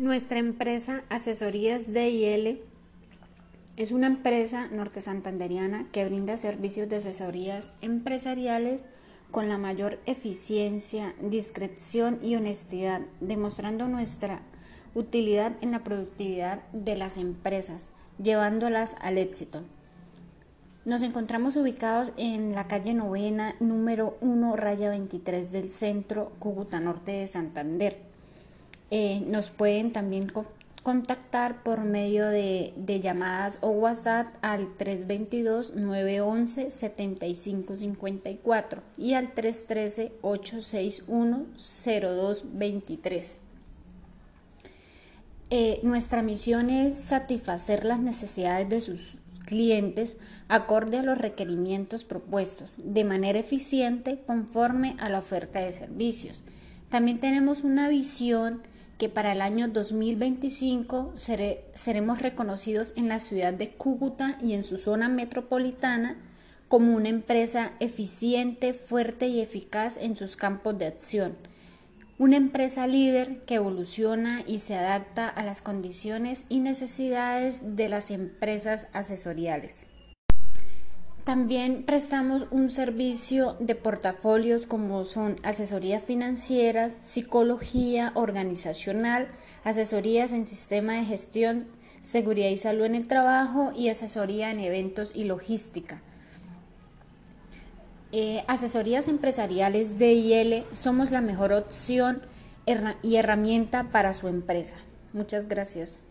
Nuestra empresa Asesorías DIL es una empresa norte santanderiana que brinda servicios de asesorías empresariales con la mayor eficiencia, discreción y honestidad, demostrando nuestra utilidad en la productividad de las empresas, llevándolas al éxito. Nos encontramos ubicados en la calle Novena, número 1/23 del centro, Cúcuta Norte de Santander. Nos pueden también contactar por medio de llamadas o WhatsApp al 322-911-7554 y al 313-861-0223. Nuestra misión es satisfacer las necesidades de sus clientes acorde a los requerimientos propuestos de manera eficiente conforme a la oferta de servicios. También tenemos una visión que para el año 2025 seremos reconocidos en la ciudad de Cúcuta y en su zona metropolitana como una empresa eficiente, fuerte y eficaz en sus campos de acción. Una empresa líder que evoluciona y se adapta a las condiciones y necesidades de las empresas asesoriales. También prestamos un servicio de portafolios como son asesorías financieras, psicología organizacional, asesorías en sistema de gestión, seguridad y salud en el trabajo y asesoría en eventos y logística. Asesorías empresariales DIL, somos la mejor opción y herramienta para su empresa. Muchas gracias.